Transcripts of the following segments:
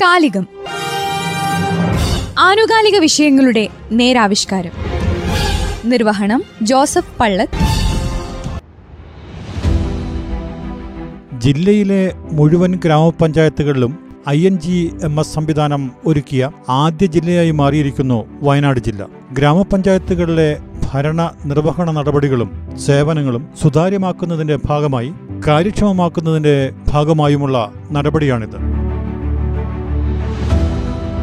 കാലികം, ആനുകാലിക വിഷയങ്ങളുടെ നേരാവിഷ്കാരം. നിർവഹണം ജോസഫ് പള്ളറ്റ്. ജില്ലയിലെ മുഴുവൻ ഗ്രാമപഞ്ചായത്തുകളിലും INGMS സംവിധാനം ഒരുക്കിയ ആദ്യ ജില്ലയായി മാറിയിരിക്കുന്നു വയനാട് ജില്ല. ഗ്രാമപഞ്ചായത്തുകളിലെ ഭരണ നിർവഹണ നടപടികളും സേവനങ്ങളും സുതാര്യമാക്കുന്നതിന്റെ ഭാഗമായി കാര്യക്ഷമമാക്കുന്നതിന്റെ ഭാഗമായുമുള്ള നടപടിയാണിത്.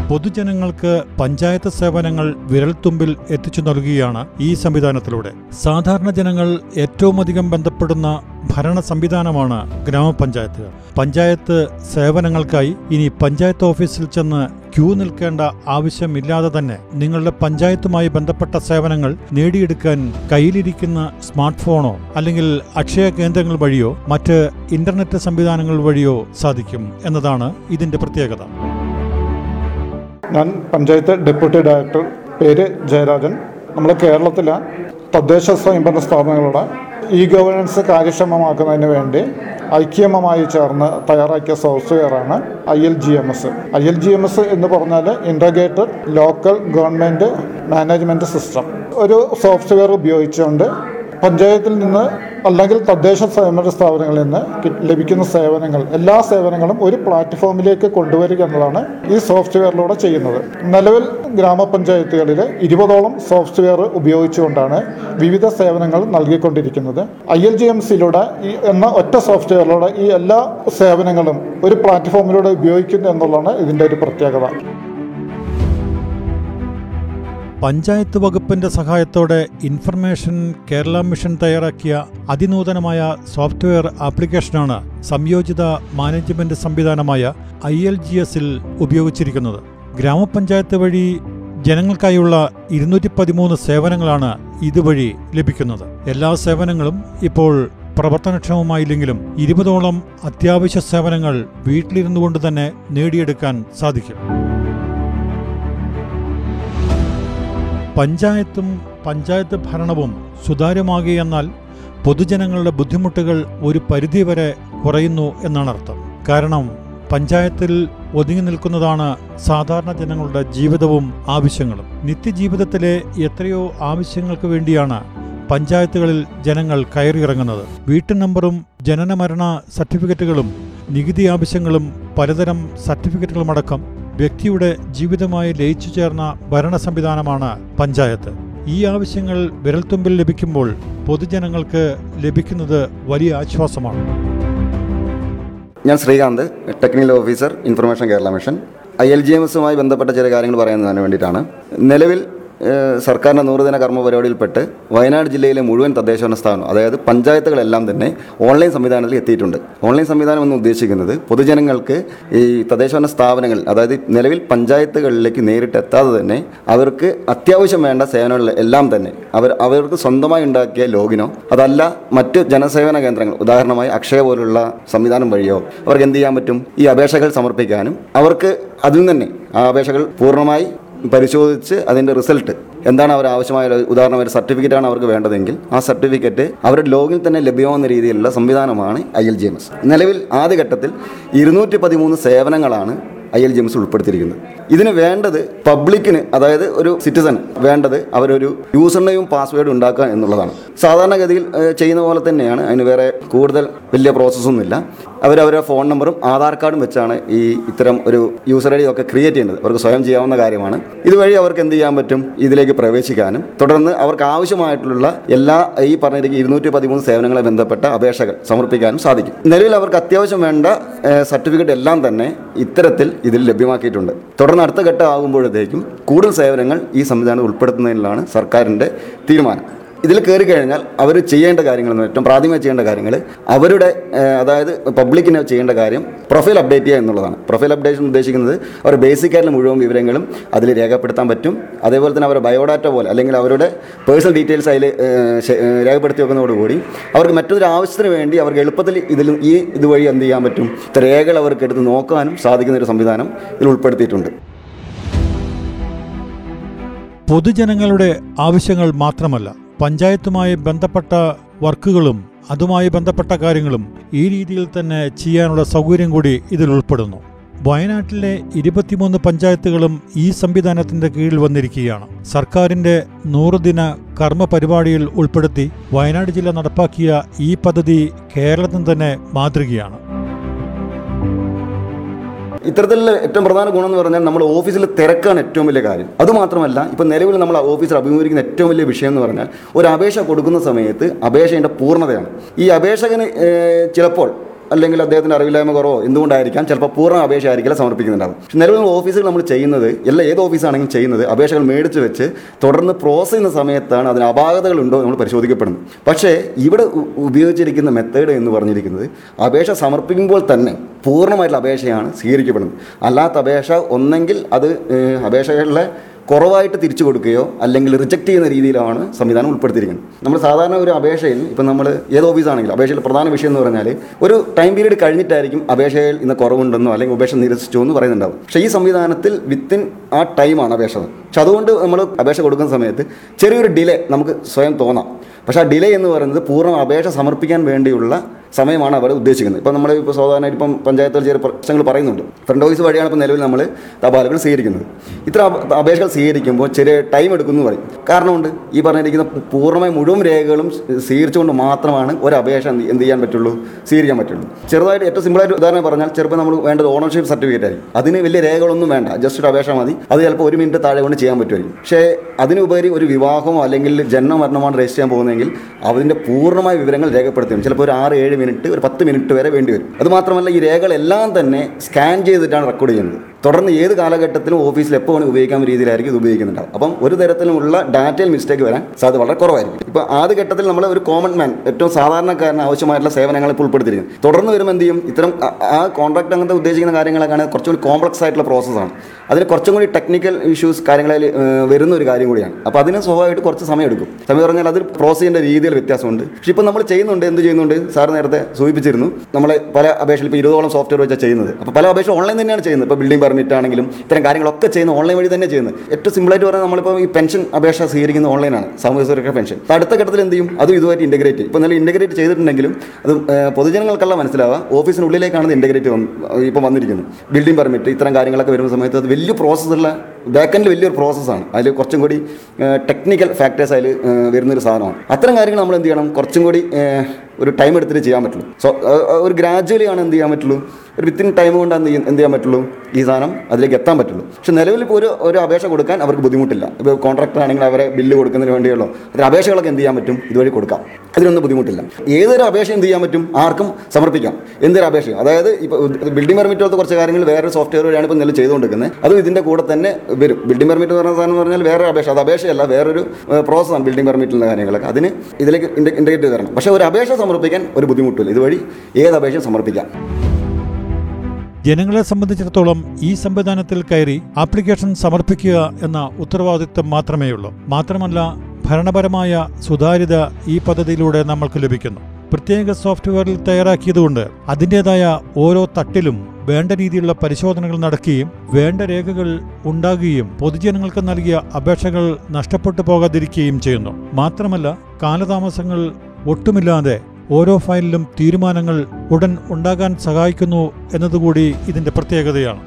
പൊതുജനങ്ങൾക്ക് പഞ്ചായത്ത് സേവനങ്ങൾ വിരൽത്തുമ്പിൽ എത്തിച്ചു നൽകുകയാണ് ഈ സംവിധാനത്തിലൂടെ. സാധാരണ ജനങ്ങൾ ഏറ്റവുമധികം ബന്ധപ്പെടുന്ന ഭരണ സംവിധാനമാണ് ഗ്രാമപഞ്ചായത്തുകൾ. പഞ്ചായത്ത് സേവനങ്ങൾക്കായി ഇനി പഞ്ചായത്ത് ഓഫീസിൽ ചെന്ന് ക്യൂ നിൽക്കേണ്ട ആവശ്യമില്ലാതെ തന്നെ നിങ്ങളുടെ പഞ്ചായത്തുമായി ബന്ധപ്പെട്ട സേവനങ്ങൾ നേടിയെടുക്കാൻ കയ്യിലിരിക്കുന്ന സ്മാർട്ട് ഫോണോ അല്ലെങ്കിൽ അക്ഷയ കേന്ദ്രങ്ങൾ വഴിയോ മറ്റ് ഇന്റർനെറ്റ് സംവിധാനങ്ങൾ വഴിയോ സാധിക്കും എന്നതാണ് ഇതിന്റെ പ്രത്യേകത. ഞാൻ പഞ്ചായത്ത് ഡെപ്യൂട്ടി ഡയറക്ടർ, പേര് ജയരാജൻ. നമ്മൾ കേരളത്തിലെ തദ്ദേശ സ്വയംഭരണ സ്ഥാപനങ്ങളുടെ ഇ ഗവേണൻസ് കാര്യക്ഷമമാക്കുന്നതിന് വേണ്ടി ഐക്യമമായി ചേർന്ന് തയ്യാറാക്കിയ സോഫ്റ്റ്വെയറാണ് ILGMS. ILGMS എന്ന് പറഞ്ഞാൽ integrated local government management system. ഒരു സോഫ്റ്റ്വെയർ ഉപയോഗിച്ചുകൊണ്ട് പഞ്ചായത്തിൽ നിന്ന് അല്ലെങ്കിൽ തദ്ദേശ സ്വയംഭരണ സ്ഥാപനങ്ങളിൽ നിന്ന് ലഭിക്കുന്ന സേവനങ്ങൾ, എല്ലാ സേവനങ്ങളും ഒരു പ്ലാറ്റ്ഫോമിലേക്ക് കൊണ്ടുവരിക എന്നതാണ് ഈ സോഫ്റ്റ്വെയറിലൂടെ ചെയ്യുന്നത്. നിലവിൽ ഗ്രാമപഞ്ചായത്തുകളിൽ 20ഓളം സോഫ്റ്റ്വെയർ ഉപയോഗിച്ചുകൊണ്ടാണ് വിവിധ സേവനങ്ങൾ നൽകിക്കൊണ്ടിരിക്കുന്നത്. ILGMS എന്ന ഒറ്റ സോഫ്റ്റ്വെയറിലൂടെ ഈ എല്ലാ സേവനങ്ങളും ഒരു പ്ലാറ്റ്ഫോമിലൂടെ ഉപയോഗിക്കുന്നു എന്നുള്ളതാണ് ഇതിൻ്റെ ഒരു പ്രത്യേകത. പഞ്ചായത്ത് വകുപ്പിന്റെ സഹായത്തോടെ ഇൻഫർമേഷൻ കേരള മിഷൻ തയ്യാറാക്കിയ അതിനൂതനമായ സോഫ്റ്റ്വെയർ ആപ്ലിക്കേഷനാണ് സംയോജിത മാനേജ്മെന്റ് സംവിധാനമായ ILGMS ഉപയോഗിച്ചിരിക്കുന്നത്. ഗ്രാമപഞ്ചായത്ത് വഴി ജനങ്ങൾക്കായുള്ള 213 സേവനങ്ങളാണ് ഇതുവഴി ലഭിക്കുന്നത്. എല്ലാ സേവനങ്ങളും ഇപ്പോൾ പ്രവർത്തനക്ഷമമായില്ലെങ്കിലും 20ഓളം അത്യാവശ്യ സേവനങ്ങൾ വീട്ടിലിരുന്നു കൊണ്ട് തന്നെ നേടിയെടുക്കാൻ സാധിക്കും. പഞ്ചായത്തും പഞ്ചായത്ത് ഭരണവും സുതാര്യമാകുകയെന്നാൽ പൊതുജനങ്ങളുടെ ബുദ്ധിമുട്ടുകൾ ഒരു പരിധിവരെ കുറയുന്നു എന്നാണ് അർത്ഥം. കാരണം പഞ്ചായത്തിൽ ഒതുങ്ങി നിൽക്കുന്നതാണ് സാധാരണ ജനങ്ങളുടെ ജീവിതവും ആവശ്യങ്ങളും. നിത്യജീവിതത്തിലെ എത്രയോ ആവശ്യങ്ങൾക്ക് വേണ്ടിയാണ് പഞ്ചായത്തുകളിൽ ജനങ്ങൾ കയറിയിറങ്ങുന്നത്. വീട്ടു നമ്പറും ജനനമരണ സർട്ടിഫിക്കറ്റുകളും നികുതി ആവശ്യങ്ങളും പലതരം സർട്ടിഫിക്കറ്റുകളുമടക്കം വ്യക്തിയുടെ ജീവിതമായി ലയിച്ചു ചേർന്ന ഭരണ സംവിധാനമാണ് പഞ്ചായത്ത്. ഈ ആവശ്യങ്ങൾ വിരൽത്തുമ്പിൽ ലഭിക്കുമ്പോൾ പൊതുജനങ്ങൾക്ക് ലഭിക്കുന്നത് വലിയ ആശ്വാസമാണ്. ഞാൻ Srikanth, technical officer, information Kerala mission. ILGMS ബന്ധപ്പെട്ട ചില കാര്യങ്ങൾ പറയുന്നതിന് വേണ്ടിയിട്ടാണ്. നിലവിൽ സർക്കാരിൻ്റെ 100 ദിന കർമ്മ പരിപാടിയിൽപ്പെട്ട് വയനാട് ജില്ലയിലെ മുഴുവൻ തദ്ദേശഭരണ സ്ഥാപനം, അതായത് പഞ്ചായത്തുകളെല്ലാം തന്നെ ഓൺലൈൻ സംവിധാനത്തിൽ എത്തിയിട്ടുണ്ട്. ഓൺലൈൻ സംവിധാനം എന്ന് ഉദ്ദേശിക്കുന്നത് പൊതുജനങ്ങൾക്ക് ഈ തദ്ദേശഭരണ സ്ഥാപനങ്ങൾ, അതായത് നിലവിൽ പഞ്ചായത്തുകളിലേക്ക് നേരിട്ട് എത്താതെ തന്നെ അവർക്ക് അത്യാവശ്യം വേണ്ട സേവനങ്ങളെല്ലാം തന്നെ അവർക്ക് സ്വന്തമായി ഉണ്ടാക്കിയ ലോഗിനോ അതല്ല മറ്റ് ജനസേവന കേന്ദ്രങ്ങൾ, ഉദാഹരണമായി അക്ഷയ പോലുള്ള സംവിധാനം വഴിയോ അവർക്ക് എന്ത് ചെയ്യാൻ പറ്റും, ഈ അപേക്ഷകൾ സമർപ്പിക്കാനും അവർക്ക് അതിൽ തന്നെ ആ അപേക്ഷകൾ പൂർണ്ണമായി പരിശോധിച്ച് അതിൻ്റെ റിസൾട്ട് എന്താണ് അവർ ആവശ്യമായ, ഉദാഹരണം ഒരു സർട്ടിഫിക്കറ്റാണ് അവർക്ക് വേണ്ടതെങ്കിൽ ആ സർട്ടിഫിക്കറ്റ് അവരുടെ ലോഗിൽ തന്നെ ലഭ്യമാകുന്ന രീതിയിലുള്ള സംവിധാനമാണ് ILGMS. നിലവിൽ ആദ്യഘട്ടത്തിൽ 213 സേവനങ്ങളാണ് ILGMS ഉൾപ്പെടുത്തിയിരിക്കുന്നത്. ഇതിന് വേണ്ടത് പബ്ലിക്കിന്, അതായത് ഒരു സിറ്റിസൺ വേണ്ടത് അവരൊരു യൂസർ നെയിം പാസ്വേഡ് ഉണ്ടാക്കുക എന്നുള്ളതാണ്. സാധാരണഗതിയിൽ ചെയ്യുന്ന പോലെ തന്നെയാണ്, അതിന് വേറെ കൂടുതൽ വലിയ പ്രോസസ്സൊന്നുമില്ല. അവരവരുടെ ഫോൺ നമ്പറും ആധാർ കാർഡും വെച്ചാണ് ഈ ഇത്തരം ഒരു യൂസർ ഐ ഡി ഒക്കെ ക്രിയേറ്റ് ചെയ്യുന്നത്. അവർക്ക് സ്വയം ചെയ്യാവുന്ന കാര്യമാണ്. ഇതുവഴി അവർക്ക് എന്ത് ചെയ്യാൻ പറ്റും, ഇതിലേക്ക് പ്രവേശിക്കാനും തുടർന്ന് അവർക്ക് ആവശ്യമായിട്ടുള്ള എല്ലാ ഈ പറഞ്ഞിരിക്കുന്ന 213 സേവനങ്ങളെ ബന്ധപ്പെട്ട അപേക്ഷകൾ സമർപ്പിക്കാനും സാധിക്കും. നിലവിൽ അവർക്ക് അത്യാവശ്യം വേണ്ട സർട്ടിഫിക്കറ്റ് എല്ലാം തന്നെ ഇത്തരത്തിൽ ഇതിൽ ലഭ്യമാക്കിയിട്ടുണ്ട്. തുടർന്ന് അടുത്ത ഘട്ടം ആകുമ്പോഴത്തേക്കും കൂടുതൽ സേവനങ്ങൾ ഈ സംവിധാനം ഉൾപ്പെടുത്തുന്നതിലാണ് സർക്കാരിൻ്റെ തീരുമാനം. ഇതിൽ കയറി കഴിഞ്ഞാൽ അവർ ചെയ്യേണ്ട കാര്യങ്ങളെന്ന് പറ്റും, പ്രാഥമികമായി ചെയ്യേണ്ട കാര്യങ്ങൾ അവരുടെ, അതായത് പബ്ലിക്കിന് ചെയ്യേണ്ട കാര്യം പ്രൊഫൈൽ അപ്ഡേറ്റ് ചെയ്യുക എന്നുള്ളതാണ്. പ്രൊഫൈൽ അപ്ഡേഷൻ ഉദ്ദേശിക്കുന്നത് അവർ ബേസിക്കായിട്ടുള്ള മുഴുവൻ വിവരങ്ങളും അതിൽ രേഖപ്പെടുത്താൻ പറ്റും. അതേപോലെ തന്നെ അവരുടെ ബയോഡാറ്റ പോലെ അല്ലെങ്കിൽ അവരുടെ പേഴ്സണൽ ഡീറ്റെയിൽസ് അതിൽ രേഖപ്പെടുത്തി വെക്കുന്നതോടുകൂടി അവർക്ക് മറ്റൊരു ആവശ്യത്തിന് വേണ്ടി അവർക്ക് എളുപ്പത്തിൽ ഇതിൽ ഈ ഇതുവഴി എന്ത് ചെയ്യാൻ പറ്റും, രേഖകൾ അവർക്ക് എടുത്ത് നോക്കാനും സാധിക്കുന്നൊരു സംവിധാനം ഇതിൽ ഉൾപ്പെടുത്തിയിട്ടുണ്ട്. പൊതുജനങ്ങളുടെ ആവശ്യങ്ങൾ മാത്രമല്ല, പഞ്ചായത്തുമായി ബന്ധപ്പെട്ട വർക്കുകളും അതുമായി ബന്ധപ്പെട്ട കാര്യങ്ങളും ഈ രീതിയിൽ തന്നെ ചെയ്യാനുള്ള സൗകര്യം കൂടി ഇതിൽ ഉൾപ്പെടുന്നു. വയനാട്ടിലെ 23 പഞ്ചായത്തുകളും ഈ സംവിധാനത്തിന്റെ കീഴിൽ വന്നിരിക്കുകയാണ്. സർക്കാരിന്റെ 100 ദിന കർമ്മ പരിപാടിയിൽ ഉൾപ്പെടുത്തി വയനാട് ജില്ല നടപ്പാക്കിയ ഈ പദ്ധതി കേരളത്തിന് തന്നെ മാതൃകയാണ്. ഇത്തരത്തിലുള്ള ഏറ്റവും പ്രധാന ഗുണം എന്ന് പറഞ്ഞാൽ നമ്മുടെ ഓഫീസിൽ തിരക്കാണ് ഏറ്റവും വലിയ കാര്യം. അതുമാത്രമല്ല ഇപ്പോൾ നിലവിൽ നമ്മൾ ഓഫീസിൽ അഭിമുഖീകരിക്കുന്ന ഏറ്റവും വലിയ വിഷയം എന്ന് പറഞ്ഞാൽ ഒരു അപേക്ഷ കൊടുക്കുന്ന സമയത്ത് അപേക്ഷയുടെ പൂർണ്ണതയാണ്. ഈ അപേക്ഷകന് ചിലപ്പോൾ അല്ലെങ്കിൽ അദ്ദേഹത്തിൻ്റെ അറിവില്ലായ്മ കുറവോ എന്തുകൊണ്ടായിരിക്കാം ചിലപ്പോൾ പൂർണ്ണ അപേക്ഷ ആയിരിക്കില്ല സമർപ്പിക്കുന്നുണ്ടാകും. പക്ഷേ നിലവിൽ ഓഫീസുകൾ നമ്മൾ ചെയ്യുന്നത് എല്ലാ ഏത് ഓഫീസാണെങ്കിലും ചെയ്യുന്നത് അപേക്ഷകൾ മേടിച്ച് വെച്ച് തുടർന്ന് പ്രോസസ് ചെയ്യുന്ന സമയത്താണ് അതിന് അപാകതകളുണ്ടോ നമ്മൾ പരിശോധിക്കപ്പെടുന്നത്. പക്ഷേ ഇവിടെ ഉപയോഗിച്ചിരിക്കുന്ന മെത്തേഡ് എന്ന് പറഞ്ഞിരിക്കുന്നത് അപേക്ഷ സമർപ്പിക്കുമ്പോൾ തന്നെ പൂർണ്ണമായിട്ടുള്ള അപേക്ഷയാണ് സ്വീകരിക്കപ്പെടുന്നത്. അല്ലാത്ത അപേക്ഷ ഒന്നെങ്കിൽ അത് അപേക്ഷകളിലെ കുറവായിട്ട് തിരിച്ചു കൊടുക്കുകയോ അല്ലെങ്കിൽ റിജക്റ്റ് ചെയ്യുന്ന രീതിയിലാണ് സംവിധാനം ഉൾപ്പെടുത്തിയിരിക്കുന്നത്. നമ്മൾ സാധാരണ ഒരു അപേക്ഷയിൽ ഇപ്പോൾ നമ്മൾ ഏത് ഓഫീസാണെങ്കിലും അപേക്ഷയിൽ പ്രധാന വിഷയം എന്ന് പറഞ്ഞാൽ ഒരു ടൈം പീരീഡ് കഴിഞ്ഞിട്ടായിരിക്കും അപേക്ഷയിൽ ഇന്ന് കുറവുണ്ടെന്നോ അല്ലെങ്കിൽ അപേക്ഷ നിരസിച്ചോ എന്ന് പറയുന്നുണ്ടാവും. പക്ഷേ ഈ സംവിധാനത്തിൽ വിത്തിൻ ആ ടൈമാണ് അപേക്ഷ. പക്ഷെ അതുകൊണ്ട് നമ്മൾ അപേക്ഷ കൊടുക്കുന്ന സമയത്ത് ചെറിയൊരു ഡിലേ നമുക്ക് സ്വയം തോന്നാം. പക്ഷേ ആ ഡിലേ എന്ന് പറയുന്നത് പൂർണ്ണ അപേക്ഷ സമർപ്പിക്കാൻ വേണ്ടിയുള്ള സമയമാണ് അവർ ഉദ്ദേശിക്കുന്നത്. ഇപ്പോൾ നമ്മൾ ഇപ്പോൾ സാധാരണ ഇപ്പം പഞ്ചായത്തുകൾ ചില പ്രശ്നങ്ങൾ പറയുന്നുണ്ട്. ഫ്രണ്ട് ഓഫീസ് വഴിയാണ് ഇപ്പോൾ നിലവിൽ നമ്മൾ തപാലുകൾ സ്വീകരിക്കുന്നത്. ഇത്ര അപേക്ഷകൾ സ്വീകരിക്കുമ്പോൾ ചെറിയ ടൈം എടുക്കുമെന്ന് പറയും. കാരണമുണ്ട്, ഈ പറഞ്ഞിരിക്കുന്ന പൂർണ്ണമായി മുഴുവൻ രേഖകളും സ്വീകരിച്ചുകൊണ്ട് മാത്രമാണ് ഒരു അപേക്ഷ എന്ത് ചെയ്യാൻ പറ്റുള്ളൂ, സ്വീകരിക്കാൻ പറ്റുള്ളൂ. ചെറുതായിട്ട് ഏറ്റവും സിമ്പിളായിട്ട് ഉദാഹരണം പറഞ്ഞാൽ ചിലപ്പോൾ നമ്മൾ വേണ്ടത് ഓണർഷിപ്പ് സർട്ടിഫിക്കറ്റ് ആയിരിക്കും. അതിന് വലിയ രേഖകളൊന്നും വേണ്ട, ജസ്റ്റ് ഒരു അപേക്ഷ മതി. അത് ചിലപ്പോൾ 1 മിനിറ്റ് താഴെ കൊണ്ട് ചെയ്യാൻ പറ്റുമായിരിക്കും. പക്ഷേ അതിനുപരി ഒരു വിവാഹമോ അല്ലെങ്കിൽ ജന്മമരണമാണ് രജിസ്റ്റർ ചെയ്യാൻ പോകുന്നതെങ്കിൽ അതിൻ്റെ പൂർണ്ണമായ വിവരങ്ങൾ രേഖപ്പെടുത്തും. ചിലപ്പോൾ ഒരു 6-7 മിനിറ്റ്, ഒരു 10 മിനിറ്റ് വരെ വേണ്ടി വരും. അതുമാത്രമല്ല ഈ രേഖകളെല്ലാം തന്നെ സ്കാൻ ചെയ്തിട്ടാണ് റെക്കോർഡ് ചെയ്യുന്നത്. തുടർന്ന് ഏത് കാലഘട്ടത്തിലും ഓഫീസിൽ എപ്പോൾ വേണമെങ്കിൽ ഉപയോഗിക്കാൻ രീതിയിലായിരിക്കും ഇത് ഉപയോഗിക്കുന്നുണ്ടാവും. അപ്പം ഒരു തരത്തിലുള്ള ഡാറ്റയിൽ മിസ്റ്റേക്ക് വരാൻ സാധ്യത വളരെ കുറവായിരിക്കും. ഇപ്പോൾ ആദ്യ ഘട്ടത്തിൽ നമ്മൾ ഒരു കോമൺ മാൻ, ഏറ്റവും സാധാരണക്കാരന് ആവശ്യമായിട്ടുള്ള സേവനങ്ങൾ ഇപ്പോൾ ഉൾപ്പെടുത്തിയിരിക്കുന്നത്. തുടർന്ന് വരുമ്പോൾ എന്ത് ചെയ്യും, ഇത്തരം ആ കോൺട്രാക്ട് അങ്ങനത്തെ ഉദ്ദേശിക്കുന്ന കാര്യങ്ങളൊക്കെയാണ് കുറച്ചുകൂടി കോംപ്ലക്സ് ആയിട്ടുള്ള പ്രോസസ്സാണ്. അതിന് കുറച്ചും കൂടി ടെക്നിക്കൽ ഇഷ്യൂസ് കാര്യങ്ങളിൽ വരുന്ന ഒരു കാര്യം കൂടിയാണ്. അപ്പോൾ അതിന് സ്വാഭാവികമായിട്ട് കുറച്ച് സമയം എടുക്കും. സമയം പറഞ്ഞാൽ അത് പ്രോസസ് ചെയ്യേണ്ട രീതിയിൽ വ്യത്യാസമുണ്ട്. പക്ഷേ ഇപ്പോൾ നമ്മൾ ചെയ്യുന്നുണ്ട്, എന്ത് ചെയ്യുന്നുണ്ട്, സാർ നേരത്തെ സൂചിപ്പിച്ചിരുന്നു, നമ്മൾ പല അപേക്ഷയിൽ ഇപ്പോൾ 20ഓളം സോഫ്റ്റ്വെയർ വെച്ചാണ് ചെയ്യുന്നത്. അപ്പോൾ പല അപേക്ഷ ഓൺലൈൻ തന്നെയാണ് ചെയ്യുന്നത്. ഇപ്പോൾ ബിൽഡിംഗ് പെർമിറ്റ് ആണെങ്കിലും ഇത്തരം കാര്യങ്ങളൊക്കെ ചെയ്യുന്ന ഓൺലൈൻ വഴി തന്നെ ചെയ്യുന്നത്. ഏറ്റവും സിമ്പിളായിട്ട് പറഞ്ഞാൽ നമ്മളിപ്പോൾ ഈ പെൻഷൻ അപേക്ഷ സ്വീകരിക്കുന്നത് ഓൺലൈനാണ്, സാമൂഹ്യ സുരക്ഷാ പെൻഷൻ. അടുത്ത ഘട്ടത്തിൽ എന്ത് ചെയ്യും, അത് ഇതുമായിട്ട് ഇൻ്റഗ്രേറ്റ് ചെയ്യും. ഇപ്പോൾ നല്ല ഇൻ്റഗ്രേറ്റ് ചെയ്തിട്ടുണ്ടെങ്കിലും അത് പൊതുജനങ്ങൾക്കല്ല മനസ്സിലാവുക, ഓഫീസിനുള്ളിലേക്കാണ് ഇൻ്റഗ്രേറ്റ് ഇപ്പോൾ വന്നിരിക്കുന്നത്. ബിൽഡിംഗ് പെർമിറ്റ് ഇത്തരം കാര്യങ്ങളൊക്കെ വരുന്ന സമയത്ത് അത് വലിയ പ്രോസസ്സുള്ള ബാക്കെൻഡിൽ വലിയൊരു പ്രോസസ്സാണ്. അതിൽ കുറച്ചും കൂടി ടെക്നിക്കൽ ഫാക്ടേഴ്സ് അതിൽ വരുന്നൊരു സാധനമാണ്. അത്തരം കാര്യങ്ങൾ നമ്മൾ എന്ത് ചെയ്യണം, കുറച്ചും കൂടി ഒരു ടൈം എടുത്തിട്ട് ചെയ്യാൻ പറ്റുള്ളൂ. സോ ഒരു ഗ്രാജുവലി ആണ് എന്ത് ചെയ്യാൻ പറ്റുള്ളൂ, ഒരു വിത്തിൻ ടൈം കൊണ്ട് എന്ത് ചെയ്യാൻ പറ്റുള്ളൂ, ഈ സാധനം അതിലേക്ക് എത്താൻ പറ്റുള്ളൂ. പക്ഷേ നിലവിൽ ഇപ്പോൾ ഒരു അപേക്ഷ കൊടുക്കാൻ അവർക്ക് ബുദ്ധിമുട്ടില്ല. ഇപ്പോൾ കോൺട്രാക്ടർ ആണെങ്കിൽ അവരെ ബില്ല് കൊടുക്കുന്നതിന് വേണ്ടിയുള്ളൂ അതിന് അപേക്ഷകളൊക്കെ എന്ത് ചെയ്യാൻ പറ്റും, ഇതുവഴി കൊടുക്കാം. അതിനൊന്നും ബുദ്ധിമുട്ടില്ല. ഏതൊരു അപേക്ഷ എന്ത് ചെയ്യാൻ പറ്റും, ആർക്കും സമർപ്പിക്കാം, എന്തൊരു അപേക്ഷ. അതായത് ഇപ്പോൾ ബിൽഡിംഗ് പെർമിറ്റ് പോലത്തെ കുറച്ച് കാര്യങ്ങൾ വേറെ സോഫ്റ്റ്വെയർ വഴിയാണ് ഇപ്പോൾ നില ചെയ്തുകൊണ്ടിരിക്കുന്നത്. അതും ഇതിൻ്റെ കൂടെ തന്നെ വരും. ബിൽഡിംഗ് പെർമിറ്റ് എന്ന് പറഞ്ഞ സാധനം പറഞ്ഞാൽ വേറെ അപേക്ഷ, അത് അപേക്ഷയല്ല, വേറൊരു പ്രോസസ്സാണ് ബിൽഡിംഗ് പെർമിറ്റിലുള്ള കാര്യങ്ങളൊക്കെ. അതിന് ഇതിലേക്ക് ഇൻ്റഗ്രേറ്റ് ചെയ്ത് തരണം. പക്ഷേ ഒരു അപേക്ഷ സമർപ്പിക്കാൻ ഒരു ബുദ്ധിമുട്ടില്ല, ഇതുവഴി ഏത് അപേക്ഷയും സമർപ്പിക്കാം. ജനങ്ങളെ സംബന്ധിച്ചിടത്തോളം ഈ സംവിധാനത്തിൽ കയറി ആപ്ലിക്കേഷൻ സമർപ്പിക്കുക എന്ന ഉത്തരവാദിത്വം മാത്രമേയുള്ളൂ. മാത്രമല്ല, ഭരണപരമായ സുതാര്യത ഈ പദ്ധതിയിലൂടെ നമ്മൾക്ക് ലഭിക്കുന്നു. പ്രത്യേക സോഫ്റ്റ്വെയറിൽ തയ്യാറാക്കിയതുകൊണ്ട് അതിൻ്റേതായ ഓരോ തട്ടിലും വേണ്ട രീതിയിലുള്ള പരിശോധനകൾ നടക്കുകയും വേണ്ട രേഖകൾ ഉണ്ടാകുകയും പൊതുജനങ്ങൾക്ക് നൽകിയ അപേക്ഷകൾ നഷ്ടപ്പെട്ടു പോകാതിരിക്കുകയും ചെയ്യുന്നു. മാത്രമല്ല, കാലതാമസങ്ങൾ ഒട്ടുമില്ലാതെ ഓരോ ഫയലിലും തീരുമാനങ്ങൾ ഉടൻ ഉണ്ടാകാൻ സഹായിക്കുന്നു എന്നതുകൂടി ഇതിന്റെ പ്രത്യേകതയാണ്.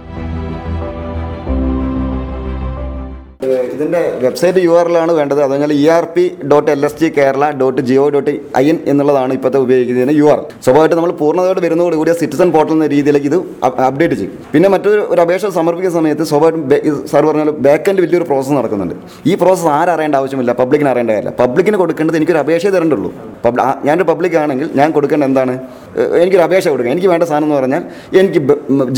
ഇതിൻ്റെ വെബ്സൈറ്റ് URLാണ് വേണ്ടത്. അത് കഴിഞ്ഞാൽ erp.lsgkerala.go.in എന്നുള്ളതാണ് ഇപ്പോഴത്തെ ഉപയോഗിക്കുന്നതിന് URL. സ്വാഭാവികമായിട്ട് നമ്മൾ പൂർണ്ണതയോട് വരുന്നതോടുകൂടി സിറ്റിസൺ പോർട്ടൽ എന്ന രീതിയിലേക്ക് ഇത് അപ്ഡേറ്റ് ചെയ്യും. പിന്നെ മറ്റൊരു അപേക്ഷ സമർപ്പിക്കുന്ന സമയത്ത് സ്വാഭാവികമായിട്ടും സാർ പറഞ്ഞാൽ ബാക്കെൻഡ് വലിയൊരു പ്രോസസ്സ് നടക്കുന്നുണ്ട്. ഈ പ്രോസസ്സ് ആരറിയേണ്ട ആവശ്യമില്ല, പബ്ലിക്കിന് അറിയേണ്ട കാര്യമില്ല. പബ്ലിക്കിന് കൊടുക്കേണ്ടത് എനിക്കൊരു അപേക്ഷയെ തരേണ്ടുള്ളൂ. ഞാനൊരു പബ്ലിക് ആണെങ്കിൽ ഞാൻ കൊടുക്കേണ്ട എന്താണ്, എനിക്കൊരു അപേക്ഷ കൊടുക്കുക. എനിക്ക് വേണ്ട സാധനം എന്ന് പറഞ്ഞാൽ എനിക്ക്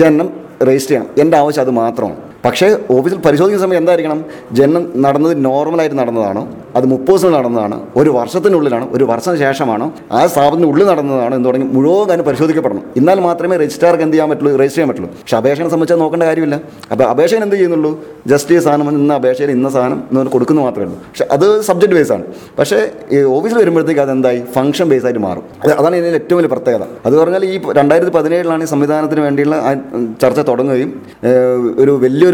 ജനനം രജിസ്റ്റർ ചെയ്യണം, എൻ്റെ ആവശ്യം അത് മാത്രമാണ്. പക്ഷേ ഓഫീസിൽ പരിശോധിക്കുന്ന സമയം എന്തായിരിക്കണം, ജനനം നടന്നത് നോർമലായിട്ട് നടന്നതാണോ, അത് 30 ദിവസം നടന്നതാണോ, ഒരു വർഷത്തിനുള്ളിലാണോ, ഒരു വർഷത്തിന് ശേഷമാണോ, ആ സ്ഥാപനത്തിനുള്ളിൽ നടന്നതാണോ എന്ന് തുടങ്ങി മുഴുവൻ കാര്യം പരിശോധിക്കപ്പെടണം. എന്നാൽ മാത്രമേ രജിസ്ട്രാർക്ക് എന്ത് ചെയ്യാൻ പറ്റുള്ളൂ, രജിസ്റ്റർ ചെയ്യാൻ പറ്റുള്ളൂ. പക്ഷേ അപേക്ഷയെ സംബന്ധിച്ചാൽ നോക്കേണ്ട കാര്യമില്ല. അപ്പോൾ അപേക്ഷയിൽ എന്ത് ചെയ്യുന്നുള്ളൂ, ജസ്റ്റ് ഈ സാധനം ഇന്ന അപേക്ഷയിൽ ഇന്ന സാധനം എന്ന് പറഞ്ഞ് കൊടുക്കുന്ന മാത്രമേ ഉള്ളൂ. പക്ഷേ അത് സബ്ജക്ട് ബേസ് ആണ്. പക്ഷേ ഓഫീസിൽ വരുമ്പോഴത്തേക്ക് അതെന്തായി ഫംഗ്ഷൻ ബേസ് ആയിട്ട് മാറും. അതാണ് ഇതിൻ്റെ ഏറ്റവും വലിയ പ്രത്യേകത. അത് പറഞ്ഞാൽ ഈ 2017ലാണ് ഈ സംവിധാനത്തിന് വേണ്ടിയുള്ള ചർച്ച തുടങ്ങുകയും ഒരു വലിയൊരു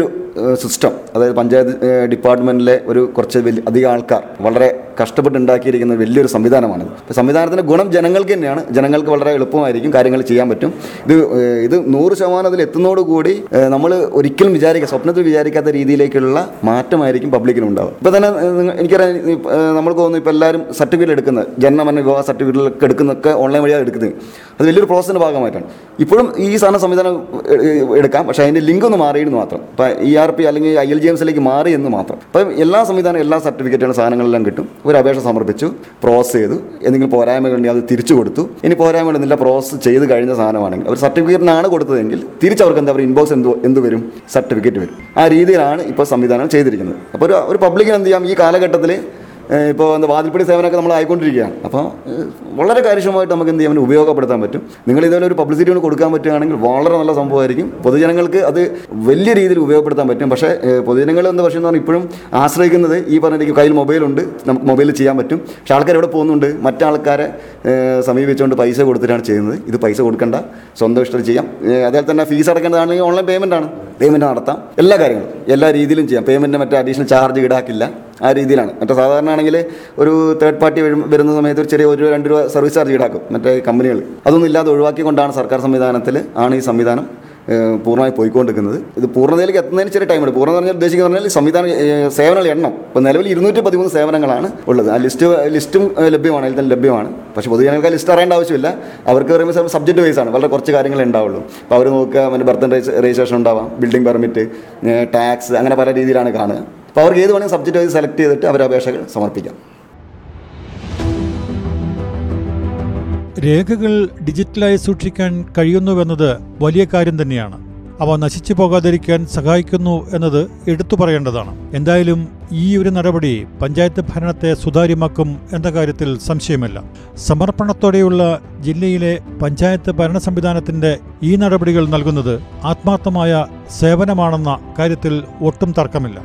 സിസ്റ്റം, അതായത് പഞ്ചായത്ത് ഡിപ്പാർട്ട്മെൻറ്റിലെ ഒരു കുറച്ച് വലിയ അധികം ആൾക്കാർ വളരെ കഷ്ടപ്പെട്ടുണ്ടാക്കിയിരിക്കുന്ന വലിയൊരു സംവിധാനമാണ്. അപ്പോൾ സംവിധാനത്തിൻ്റെ ഗുണം ജനങ്ങൾക്ക് തന്നെയാണ്. ജനങ്ങൾക്ക് വളരെ എളുപ്പമായിരിക്കും കാര്യങ്ങൾ ചെയ്യാൻ പറ്റും. ഇത് 100% അതിൽ എത്തുന്നതോടുകൂടി നമ്മൾ ഒരിക്കലും സ്വപ്നത്തിൽ വിചാരിക്കാത്ത രീതിയിലേക്കുള്ള മാറ്റമായിരിക്കും പബ്ലിക്കിനുണ്ടാവും. ഇപ്പോൾ തന്നെ എനിക്കറിയാം, നമ്മൾക്ക് തോന്നുന്നു ഇപ്പോൾ എല്ലാവരും സർട്ടിഫിക്കറ്റ് എടുക്കുന്നത്, ജനനമരണ വിവാഹ സർട്ടിഫിക്കറ്റുകളൊക്കെ എടുക്കുന്നതൊക്കെ ഓൺലൈൻ വഴിയാണ് എടുക്കുന്നത്. അത് വലിയൊരു പ്രോസസ്സിൻ്റെ ഭാഗമായിട്ടാണ്. ഇപ്പോഴും ഈ സംവിധാനം എടുക്കാം, പക്ഷേ അതിൻ്റെ ലിങ്ക് ഒന്ന് മാറിയെന്ന് മാത്രം. ഇപ്പോൾ ERP അല്ലെങ്കിൽ ILGMS മാറി എന്ന് മാത്രം. അപ്പം എല്ലാ സംവിധാനം, എല്ലാ സർട്ടിഫിക്കറ്റുകളും സാധനങ്ങളെല്ലാം കിട്ടും. ഒരു അപേക്ഷ സമർപ്പിച്ചു, പ്രോസസ് ചെയ്തു, എന്തെങ്കിലും പോരായ്മകളുണ്ടെങ്കിൽ അത് തിരിച്ചു കൊടുത്തു. ഇനി പോരായ്മകളൊന്നുമില്ല, പ്രോസസ് ചെയ്ത് കഴിഞ്ഞ സാധനമാണെങ്കിൽ അവർ സർട്ടിഫിക്കറ്റിനാണ് കൊടുത്തതെങ്കിൽ തിരിച്ചവർക്ക് എന്താ പറയുക, ഇൻബോക്സ് എന്ത് വരും, സർട്ടിഫിക്കറ്റ് വരും. ആ രീതിയിലാണ് ഇപ്പോൾ സംവിധാനം ചെയ്തിരിക്കുന്നത്. അപ്പോൾ ഒരു പബ്ലിക്കിന് എന്ത് ചെയ്യാം, ഈ കാലഘട്ടത്തിൽ ഇപ്പോൾ വാതിൽപ്പടി സേവനമൊക്കെ നമ്മൾ ആയിക്കൊണ്ടിരിക്കുകയാണ്. അപ്പോൾ വളരെ കാര്യക്ഷമമായിട്ട് നമുക്ക് എന്ത് ചെയ്യാൻ ഉപയോഗപ്പെടുത്താൻ പറ്റും. നിങ്ങൾ ഇതുപോലെ ഒരു പബ്ലിസിറ്റി കൊണ്ട് കൊടുക്കാൻ പറ്റുകയാണെങ്കിൽ വളരെ നല്ല സംഭവമായിരിക്കും. പൊതുജനങ്ങൾക്ക് അത് വലിയ രീതിയിൽ ഉപയോഗപ്പെടുത്താൻ പറ്റും. പക്ഷേ പൊതുജനങ്ങൾ എന്ന് പറഞ്ഞാൽ ഇപ്പോഴും ആശ്രയിക്കുന്നത് ഈ പറഞ്ഞിരിക്കും, കയ്യിൽ മൊബൈലുണ്ട്, നമുക്ക് മൊബൈലിൽ ചെയ്യാൻ പറ്റും. പക്ഷേ ആൾക്കാർ എവിടെ പോകുന്നുണ്ട്, മറ്റാൾക്കാരെ സമീപിച്ചുകൊണ്ട് പൈസ കൊടുത്തിട്ടാണ് ചെയ്യുന്നത്. ഇത് പൈസ കൊടുക്കേണ്ട, സ്വന്തം ഇഷ്ടം ചെയ്യാം. അതേപോലെ തന്നെ ഫീസ് അടക്കേണ്ടതാണെങ്കിൽ ഓൺലൈൻ പേയ്മെൻറ്റാണ്, പേയ്മെൻറ്റ് നടത്താം. എല്ലാ കാര്യങ്ങളും എല്ലാ രീതിയിലും ചെയ്യാം. പേയ്മെൻറ്റ് മറ്റേ അഡീഷണൽ ചാർജ് ഈടാക്കില്ല. ആ രീതിയിലാണ്. മറ്റേ സാധാരണ ആണെങ്കിൽ ഒരു തേർഡ് പാർട്ടി വരുന്ന സമയത്ത് ഒരു ചെറിയ ₹1-2 സർവീസ് ചാർജ് ഈടാക്കും മറ്റേ കമ്പനികൾ. അതൊന്നും ഇല്ലാതെ ഒഴിവാക്കിക്കൊണ്ടാണ് സർക്കാർ സംവിധാനത്തിൽ ആണ് ഈ സംവിധാനം പൂർണ്ണമായി പോയിക്കൊണ്ടിരിക്കുന്നത്. ഇത് പൂർണ്ണതയിലേക്ക് എത്തുന്നതിന് ചെറിയ ടൈം എടുക്കും. പൂർണ്ണത പറഞ്ഞാൽ ഉദ്ദേശിക്കുന്നത് പറഞ്ഞാൽ സംവിധാന സേവനങ്ങളുടെ എണ്ണം ഇപ്പോൾ നിലവിൽ 213 സേവനങ്ങളാണ് ഉള്ളത്. ആ ലിസ്റ്റും ലഭ്യമാണ്, അതിൽ തന്നെ ലഭ്യമാണ്. പക്ഷേ പൊതുജനങ്ങൾക്ക് ആ ലിസ്റ്റ് അറിയേണ്ട ആവശ്യമില്ല. അവർക്ക് പറയുമ്പോൾ സബ്ജക്ട് വൈസാണ്, വളരെ കുറച്ച് കാര്യങ്ങൾ ഉണ്ടാവുള്ളൂ. അപ്പോൾ അവർ നോക്കുക, മറ്റേ ബർത്ത് രജിസ്ട്രേഷൻ ഉണ്ടാവാം, ബിൽഡിംഗ് പെർമിറ്റ്, ടാക്സ്, അങ്ങനെ പല രീതിയിലാണ് കാണുക. അപ്പോൾ അവർക്ക് ഏത് വേണമെങ്കിൽ സബ്ജക്റ്റ് വൈസ് സെലക്ട് ചെയ്തിട്ട് അവർ അപേക്ഷകൾ സമർപ്പിക്കാം. രേഖകൾ ഡിജിറ്റലായി സൂക്ഷിക്കാൻ കഴിയുന്നുവെന്നത് വലിയ കാര്യം തന്നെയാണ്. അവ നശിച്ചു പോകാതിരിക്കാൻ സഹായിക്കുന്നു എന്നത് എടുത്തു പറയേണ്ടതാണ്. എന്തായാലും ഈ ഒരു നടപടി പഞ്ചായത്ത് ഭരണത്തെ സുതാര്യമാക്കും എന്ന കാര്യത്തിൽ സംശയമില്ല. സമർപ്പണത്തോടെയുള്ള ജില്ലയിലെ പഞ്ചായത്ത് ഭരണ സംവിധാനത്തിൻ്റെ ഈ നടപടികൾ നൽകുന്നത് ആത്മാർത്ഥമായ സേവനമാണെന്ന കാര്യത്തിൽ ഒട്ടും തർക്കമില്ല.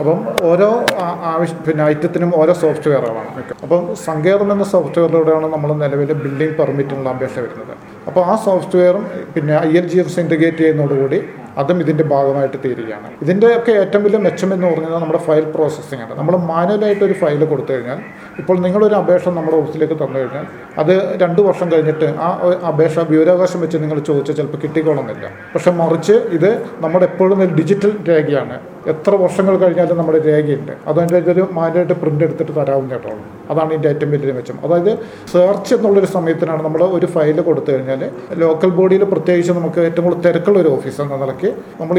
അപ്പം ഓരോ ഐറ്റത്തിനും ഓരോ സോഫ്റ്റ്വെയറുകളാണ്. അപ്പം സങ്കീർണം എന്ന സോഫ്റ്റ്വെയറിലൂടെയാണ് നമ്മൾ നിലവിൽ ബിൽഡിംഗ് പെർമിറ്റിനുള്ള അപേക്ഷ വരുന്നത്. അപ്പോൾ ആ സോഫ്റ്റ്വെയറും ILGMS ഇൻറ്റഗ്രേറ്റ് ചെയ്യുന്നതോടുകൂടി അതും ഇതിൻ്റെ ഭാഗമായിട്ട് തീരുകയാണ്. ഇതിൻ്റെയൊക്കെ ഏറ്റവും വലിയ മെച്ചം എന്ന് പറഞ്ഞാൽ നമ്മുടെ ഫയൽ പ്രോസസ്സിംഗ് ആണ്. നമ്മൾ മാനുവലായിട്ടൊരു ഫയൽ കൊടുത്തു കഴിഞ്ഞാൽ, ഇപ്പോൾ നിങ്ങളൊരു അപേക്ഷ നമ്മുടെ ഓഫീസിലേക്ക് തന്നു കഴിഞ്ഞാൽ അത് 2 വർഷം കഴിഞ്ഞിട്ട് ആ അപേക്ഷ വിവരാവകാശം വെച്ച് നിങ്ങൾ ചോദിച്ചാൽ ചിലപ്പോൾ കിട്ടിക്കോണമെന്നില്ല. പക്ഷേ മറിച്ച് ഇത് നമ്മുടെ എപ്പോഴും ഒരു ഡിജിറ്റൽ രേഖയാണ്. എത്ര വർഷങ്ങൾ കഴിഞ്ഞാലും നമ്മുടെ രേഖയുണ്ട്. അതിൻ്റെ ഇതൊരു മാനുവലായിട്ട് പ്രിൻ്റ് എടുത്തിട്ട് തരാവുന്നതായിട്ടുള്ളൂ. അതാണ് ഇതിൻ്റെ ഏറ്റവും വലിയ മെച്ചം. അതായത് സെർച്ച് എന്നുള്ളൊരു സമയത്തിനാണ് നമ്മൾ ഒരു ഫയൽ കൊടുത്തു കഴിഞ്ഞാൽ ലോക്കൽ ബോഡിയിൽ പ്രത്യേകിച്ച് നമുക്ക് ഏറ്റവും കൂടുതൽ തിരക്കുള്ള ഒരു ഓഫീസ് എന്ന നിലയ്ക്ക് നമ്മൾ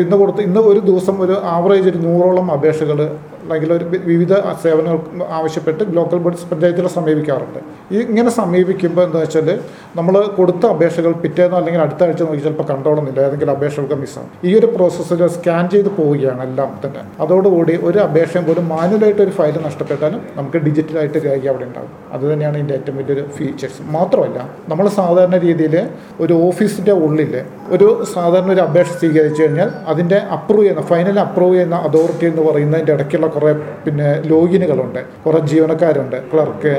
ഇന്ന് ഒരു ദിവസം ഒരു ആവറേജ് ഒരു 100ഓളം അപേക്ഷകൾ അല്ലെങ്കിൽ ഒരു വിവിധ സേവനങ്ങൾ ആവശ്യപ്പെട്ട് ലോക്കൽ ബോഡി പഞ്ചായത്തിനെ സമീപിക്കാറുണ്ട്. ഇങ്ങനെ സമീപിക്കുമ്പോൾ എന്താ വെച്ചാൽ നമ്മൾ കൊടുത്ത അപേക്ഷകൾ പിറ്റേന്ന് അല്ലെങ്കിൽ അടുത്ത ആഴ്ച നോക്കി ചിലപ്പോൾ കണ്ടോളുന്നില്ല, ഏതെങ്കിലും അപേക്ഷകൾക്ക് മിസ്സാകും. ഈ ഒരു പ്രോസസ്സിൽ സ്കാൻ ചെയ്ത് പോവുകയാണ് എല്ലാം തന്നെ. അതോടുകൂടി ഒരു അപേക്ഷയും പോലും മാനുവലായിട്ട് ഒരു ഫയൽ നഷ്ടപ്പെട്ടാലും നമുക്ക് ഡിജിറ്റലായിട്ട് രേഖ അവിടെ ഉണ്ടാകും. അതുതന്നെയാണ് ഇതിൻ്റെ ഏറ്റവും വലിയൊരു ഫീച്ചേഴ്സ്. മാത്രമല്ല, നമ്മൾ സാധാരണ രീതിയിൽ ഒരു ഓഫീസിൻ്റെ ഉള്ളിൽ ഒരു സാധാരണ ഒരു അപേക്ഷ സ്വീകരിച്ചു കഴിഞ്ഞാൽ അതിൻ്റെ അപ്രൂവ് ചെയ്യുന്ന ഫൈനൽ അപ്രൂവ് ചെയ്യുന്ന അതോറിറ്റി എന്ന് പറയുന്നതിൻ്റെ ഇടയ്ക്കുള്ള കുറേ ലോഗിനുകളുണ്ട്, കുറേ ജീവനക്കാരുണ്ട്, clerk,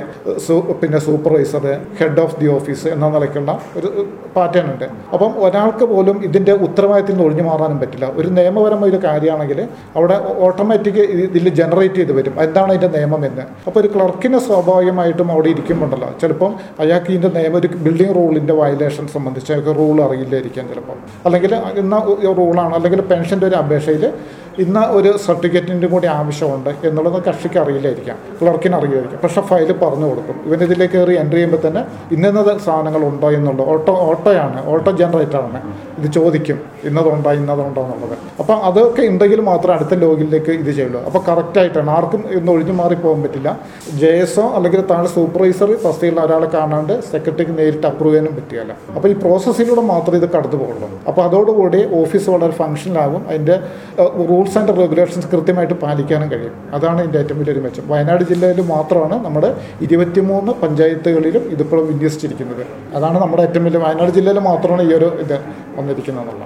supervisor, head of the office എന്ന നിലയ്ക്കുള്ള ഒരു പാറ്റേൺ ഉണ്ട്. അപ്പം ഒരാൾക്ക് പോലും ഇതിൻ്റെ ഉത്തരവാദിത്തത്തിൽ നിന്ന് ഒഴിഞ്ഞു മാറാനും പറ്റില്ല. ഒരു നിയമപരമായ ഒരു കാര്യമാണെങ്കിൽ അവിടെ ഓട്ടോമാറ്റിക് ഇതിൽ ജനറേറ്റ് ചെയ്ത് വരും എന്താണ് അതിൻ്റെ നിയമം എന്ന്. അപ്പോൾ ഒരു ക്ലർക്കിന് സ്വാഭാവികമായിട്ടും അവിടെ ഇരിക്കുമ്പോണ്ടല്ലോ ചിലപ്പം അയാൾക്ക് ഇതിൻ്റെ നിയമം ഒരു ബിൽഡിംഗ് റൂളിൻ്റെ വയലേഷൻ സംബന്ധിച്ച് അയാൾക്ക് റൂൾ അറിയില്ലായിരിക്കാം ചിലപ്പം, അല്ലെങ്കിൽ ഇന്ന റൂളാണ്, അല്ലെങ്കിൽ പെൻഷൻ്റെ ഒരു അപേക്ഷയിൽ ഇന്ന ഒരു സർട്ടിഫിക്കറ്റിൻ്റെ കൂടി ആവശ്യമുണ്ട് എന്നുള്ളത് കക്ഷിക്ക് അറിയില്ലായിരിക്കാം, ക്ലർക്കിന് അറിയില്ലായിരിക്കാം. പക്ഷേ ഫയൽ പറഞ്ഞു കൊടുക്കും. ഇവനിതിലേക്ക് കയറി എൻ്റർ ചെയ്യുമ്പോൾ തന്നെ ഇന്നത് സാധനങ്ങളുണ്ടോ എന്നുള്ളത് ഓട്ടോ ജനറേറ്ററാണ് ഇത് ചോദിക്കും, ഇന്നതുണ്ടോ എന്നുള്ളത്. അപ്പോൾ അതൊക്കെ ഉണ്ടെങ്കിൽ മാത്രം അടുത്ത ലോഗിലേക്ക് ഇത് ചെയ്യുള്ളൂ. അപ്പോൾ കറക്റ്റായിട്ടാണ്, ആർക്കും ഇന്ന് ഒഴിഞ്ഞു മാറിപ്പോകാൻ പറ്റില്ല. JSO അല്ലെങ്കിൽ താഴെ സൂപ്പർവൈസർ തസ്തികയുള്ള ഒരാളെ കാണാണ്ട് സെക്രട്ടറിക്ക് നേരിട്ട് അപ്രൂവ് ചെയ്യാനും പറ്റുകയില്ല. അപ്പോൾ ഈ പ്രോസസ്സിലൂടെ മാത്രം ഇത് കടന്നു പോകുള്ളൂ. അപ്പോൾ അതോടുകൂടി ഓഫീസ് വളരെ ഫംഗ്ഷനിലാകും. അതിൻ്റെ റൂൾസ് ആൻഡ് റെഗുലേഷൻസ് കൃത്യമായിട്ട് പാലിക്കാനും കഴിയും. അതാണ് ഇതിൻ്റെ ഏറ്റവും വലിയൊരു മെച്ചം. വയനാട് ജില്ലയിൽ മാത്രമാണ് നമ്മുടെ 23 പഞ്ചായത്തുകളിലും ഇതിപ്പോഴും വിന്യസിച്ചിരിക്കുന്നത്. അതാണ് നമ്മുടെ ഏറ്റവും വലിയ, വയനാട് ജില്ലയിൽ മാത്രമാണ് ഈ ഒരു ഇത് വന്നിരിക്കുന്നതെന്നുള്ള.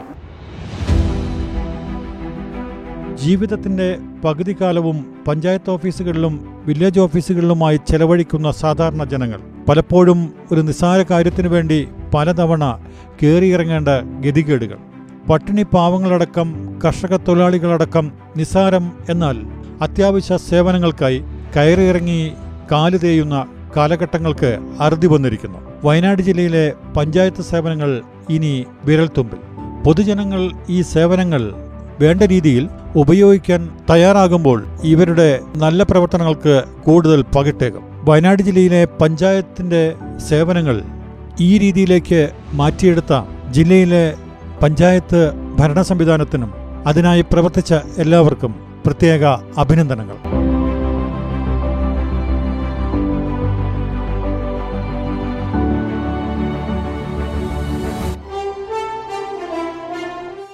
ജീവിതത്തിൻ്റെ പകുതി കാലവും പഞ്ചായത്ത് ഓഫീസുകളിലും വില്ലേജ് ഓഫീസുകളിലുമായി ചെലവഴിക്കുന്ന സാധാരണ ജനങ്ങൾ പലപ്പോഴും ഒരു നിസ്സാര കാര്യത്തിനു വേണ്ടി പലതവണ കയറിയിറങ്ങേണ്ട ഗതികേടുകൾ. പട്ടിണി പാവങ്ങളടക്കം കർഷക തൊഴിലാളികളടക്കം നിസ്സാരം എന്നാൽ അത്യാവശ്യ സേവനങ്ങൾക്കായി കയറിയിറങ്ങി കാലു തേയുന്ന കാലഘട്ടങ്ങൾക്ക് അറുതി വന്നിരിക്കുന്നു. വയനാട് ജില്ലയിലെ പഞ്ചായത്ത് സേവനങ്ങൾ ഇനി വിരൽത്തുമ്പിൽ. പൊതുജനങ്ങൾ ഈ സേവനങ്ങൾ വേണ്ട രീതിയിൽ ഉപയോഗിക്കാൻ തയ്യാറാകുമ്പോൾ ഇവരുടെ നല്ല പ്രവർത്തനങ്ങൾക്ക് കൂടുതൽ പകിട്ടേക്കും. വയനാട് ജില്ലയിലെ പഞ്ചായത്തിൻ്റെ സേവനങ്ങൾ ഈ രീതിയിലേക്ക് മാറ്റിയെടുത്ത ജില്ലയിലെ പഞ്ചായത്ത് ഭരണ സംവിധാനത്തിനും അതിനായി പ്രവർത്തിച്ച എല്ലാവർക്കും പ്രത്യേക അഭിനന്ദനങ്ങൾ.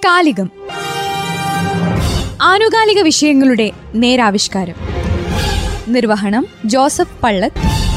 കാലികം ആനുകാലിക വിഷയങ്ങളുടെ നേരാവിഷ്കാരം. നിർവഹണം ജോസഫ് പള്ളറ്റ്.